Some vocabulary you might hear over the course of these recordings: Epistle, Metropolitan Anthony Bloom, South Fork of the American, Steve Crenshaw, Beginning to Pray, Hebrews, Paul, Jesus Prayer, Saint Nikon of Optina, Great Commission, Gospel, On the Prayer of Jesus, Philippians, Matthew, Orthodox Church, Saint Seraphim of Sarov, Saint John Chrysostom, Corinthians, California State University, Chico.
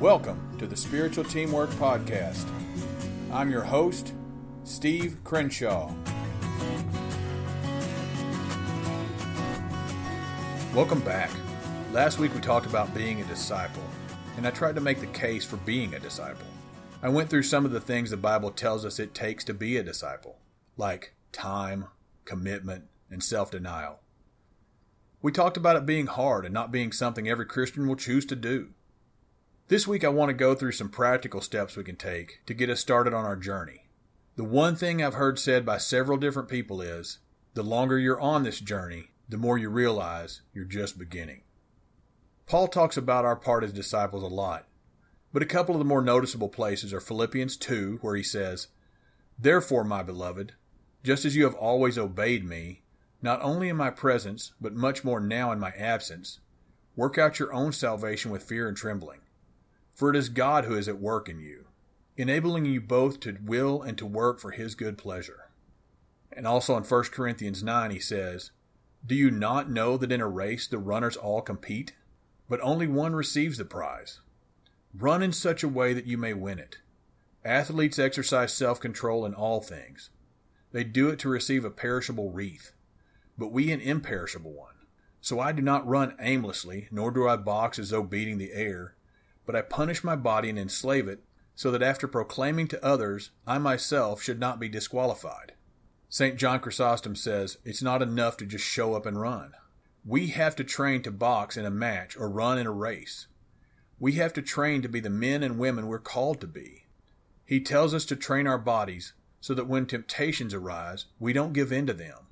Welcome to the Spiritual Teamwork Podcast. I'm your host, Steve Crenshaw. Welcome back. Last week we talked about being a disciple, and I tried to make the case for being a disciple. I went through some of the things the Bible tells us it takes to be a disciple, like time, commitment, and self-denial. We talked about it being hard and not being something every Christian will choose to do. This week I want to go through some practical steps we can take to get us started on our journey. The one thing I've heard said by several different people is, the longer you're on this journey, the more you realize you're just beginning. Paul talks about our part as disciples a lot, but a couple of the more noticeable places are Philippians 2, where he says, "Therefore, my beloved, just as you have always obeyed me, not only in my presence, but much more now in my absence, work out your own salvation with fear and trembling. For it is God who is at work in you, enabling you both to will and to work for his good pleasure." And also in 1 Corinthians 9, he says, "Do you not know that in a race the runners all compete, but only one receives the prize? Run in such a way that you may win it. Athletes exercise self-control in all things. They do it to receive a perishable wreath, but we an imperishable one. So I do not run aimlessly, nor do I box as though beating the air, but I punish my body and enslave it, so that after proclaiming to others, I myself should not be disqualified." Saint John Chrysostom says, "It's not enough to just show up and run. We have to train to box in a match or run in a race. We have to train to be the men and women we're called to be." He tells us to train our bodies so that when temptations arise, we don't give in to them.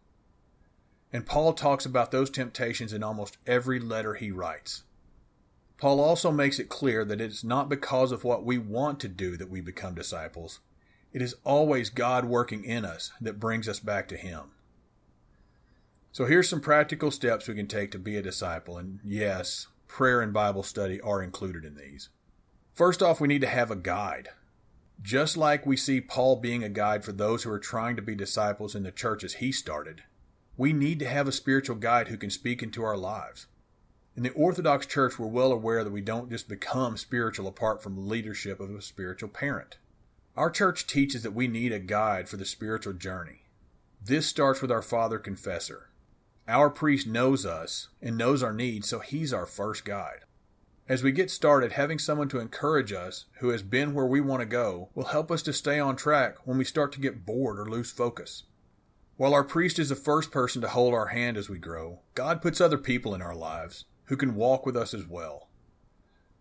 And Paul talks about those temptations in almost every letter he writes. Paul also makes it clear that it's not because of what we want to do that we become disciples. It is always God working in us that brings us back to him. So here's some practical steps we can take to be a disciple. And yes, prayer and Bible study are included in these. First off, we need to have a guide. Just like we see Paul being a guide for those who are trying to be disciples in the churches he started, we need to have a spiritual guide who can speak into our lives. In the Orthodox Church, we're well aware that we don't just become spiritual apart from leadership of a spiritual parent. Our church teaches that we need a guide for the spiritual journey. This starts with our father confessor. Our priest knows us and knows our needs, so he's our first guide. As we get started, having someone to encourage us who has been where we want to go will help us to stay on track when we start to get bored or lose focus. While our priest is the first person to hold our hand as we grow, God puts other people in our lives who can walk with us as well.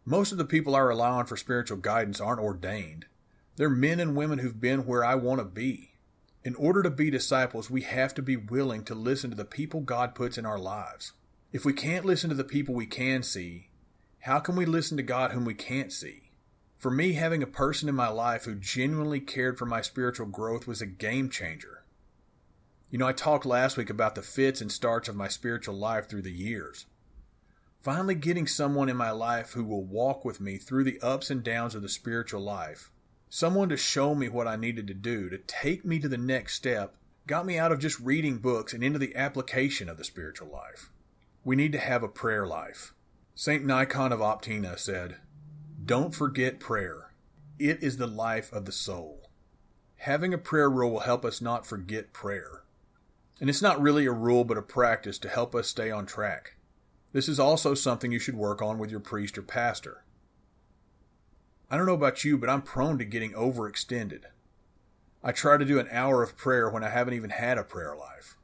Most of the people I rely on for spiritual guidance aren't ordained. They're men and women who've been where I want to be. In order to be disciples, we have to be willing to listen to the people God puts in our lives. If we can't listen to the people we can see, how can we listen to God whom we can't see? For me, having a person in my life who genuinely cared for my spiritual growth was a game changer. You know, I talked last week about the fits and starts of my spiritual life through the years. Finally getting someone in my life who will walk with me through the ups and downs of the spiritual life, someone to show me what I needed to do to take me to the next step, got me out of just reading books and into the application of the spiritual life. We need to have a prayer life. Saint Nikon of Optina said, "Don't forget prayer. It is the life of the soul." Having a prayer rule will help us not forget prayer. And it's not really a rule but a practice to help us stay on track. This is also something you should work on with your priest or pastor. I don't know about you, but I'm prone to getting overextended. I try to do an hour of prayer when I haven't even had a prayer life.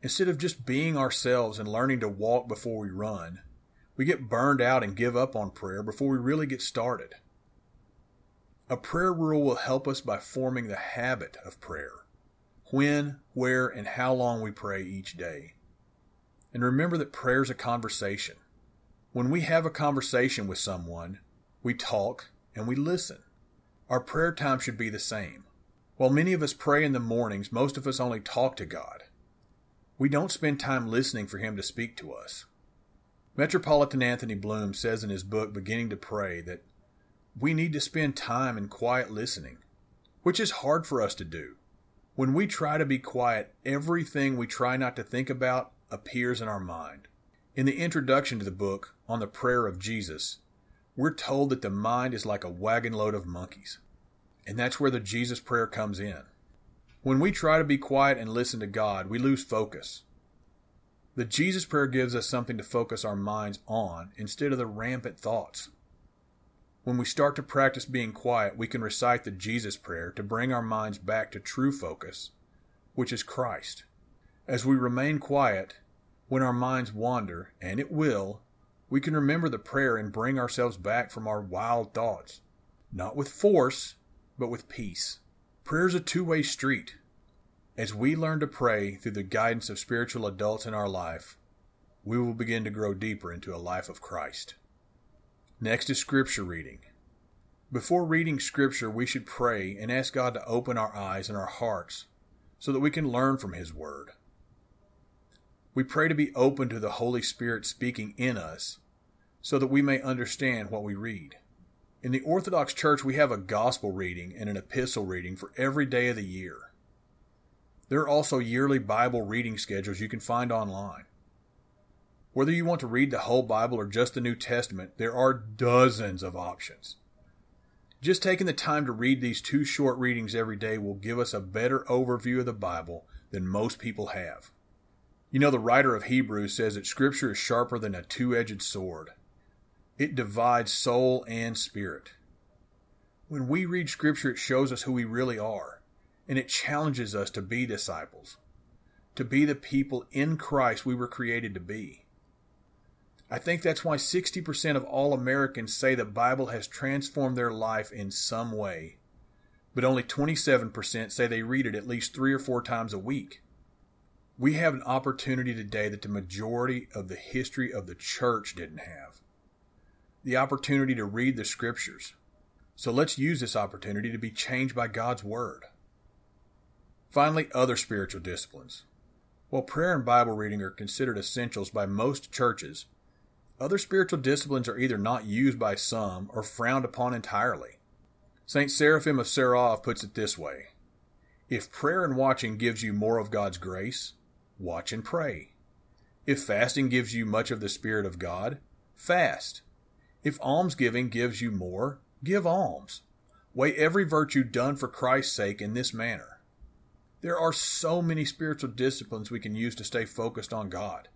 Instead of just being ourselves and learning to walk before we run, we get burned out and give up on prayer before we really get started. A prayer rule will help us by forming the habit of prayer, when, where, and how long we pray each day. And remember that prayer is a conversation. When we have a conversation with someone, we talk and we listen. Our prayer time should be the same. While many of us pray in the mornings, most of us only talk to God. We don't spend time listening for him to speak to us. Metropolitan Anthony Bloom says in his book, Beginning to Pray, that we need to spend time in quiet listening, which is hard for us to do. When we try to be quiet, everything we try not to think about appears in our mind. In the introduction to the book, On the Prayer of Jesus, we're told that the mind is like a wagon load of monkeys. And that's where the Jesus Prayer comes in. When we try to be quiet and listen to God, we lose focus. The Jesus Prayer gives us something to focus our minds on instead of the rampant thoughts. When we start to practice being quiet, we can recite the Jesus Prayer to bring our minds back to true focus, which is Christ. As we remain quiet, when our minds wander, and it will, we can remember the prayer and bring ourselves back from our wild thoughts, not with force, but with peace. Prayer is a two-way street. As we learn to pray through the guidance of spiritual adults in our life, we will begin to grow deeper into a life of Christ. Next is Scripture reading. Before reading Scripture, we should pray and ask God to open our eyes and our hearts so that we can learn from His Word. We pray to be open to the Holy Spirit speaking in us so that we may understand what we read. In the Orthodox Church, we have a Gospel reading and an Epistle reading for every day of the year. There are also yearly Bible reading schedules you can find online. Whether you want to read the whole Bible or just the New Testament, there are dozens of options. Just taking the time to read these two short readings every day will give us a better overview of the Bible than most people have. You know, the writer of Hebrews says that Scripture is sharper than a two-edged sword. It divides soul and spirit. When we read Scripture, it shows us who we really are, and it challenges us to be disciples, to be the people in Christ we were created to be. I think that's why 60% of all Americans say the Bible has transformed their life in some way, but only 27% say they read it at least 3 or 4 times a week. We have an opportunity today that the majority of the history of the church didn't have. The opportunity to read the Scriptures. So let's use this opportunity to be changed by God's Word. Finally, other spiritual disciplines. While prayer and Bible reading are considered essentials by most churches, other spiritual disciplines are either not used by some or frowned upon entirely. Saint Seraphim of Sarov puts it this way: if prayer and watching gives you more of God's grace, watch and pray. If fasting gives you much of the Spirit of God, fast. If almsgiving gives you more, give alms. Weigh every virtue done for Christ's sake in this manner. There are so many spiritual disciplines we can use to stay focused on God.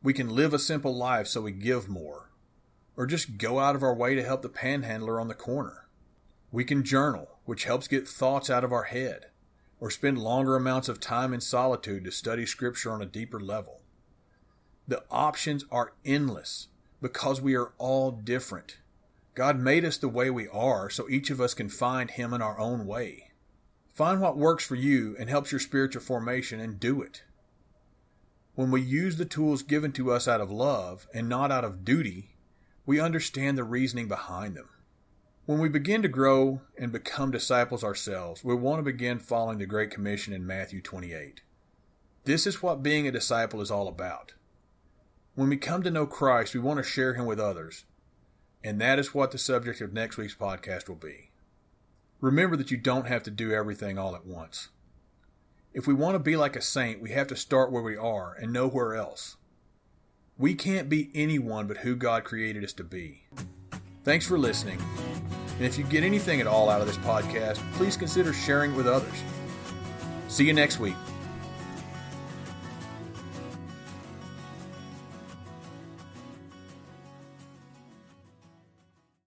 We can live a simple life so we give more, or just go out of our way to help the panhandler on the corner. We can journal, which helps get thoughts out of our head, or spend longer amounts of time in solitude to study Scripture on a deeper level. The options are endless, because we are all different. God made us the way we are, so each of us can find Him in our own way. Find what works for you and helps your spiritual formation, and do it. When we use the tools given to us out of love and not out of duty, we understand the reasoning behind them. When we begin to grow and become disciples ourselves, we want to begin following the Great Commission in Matthew 28. This is what being a disciple is all about. When we come to know Christ, we want to share Him with others, and that is what the subject of next week's podcast will be. Remember that you don't have to do everything all at once. If we want to be like a saint, we have to start where we are and nowhere else. We can't be anyone but who God created us to be. Thanks for listening, and if you get anything at all out of this podcast, please consider sharing it with others. See you next week.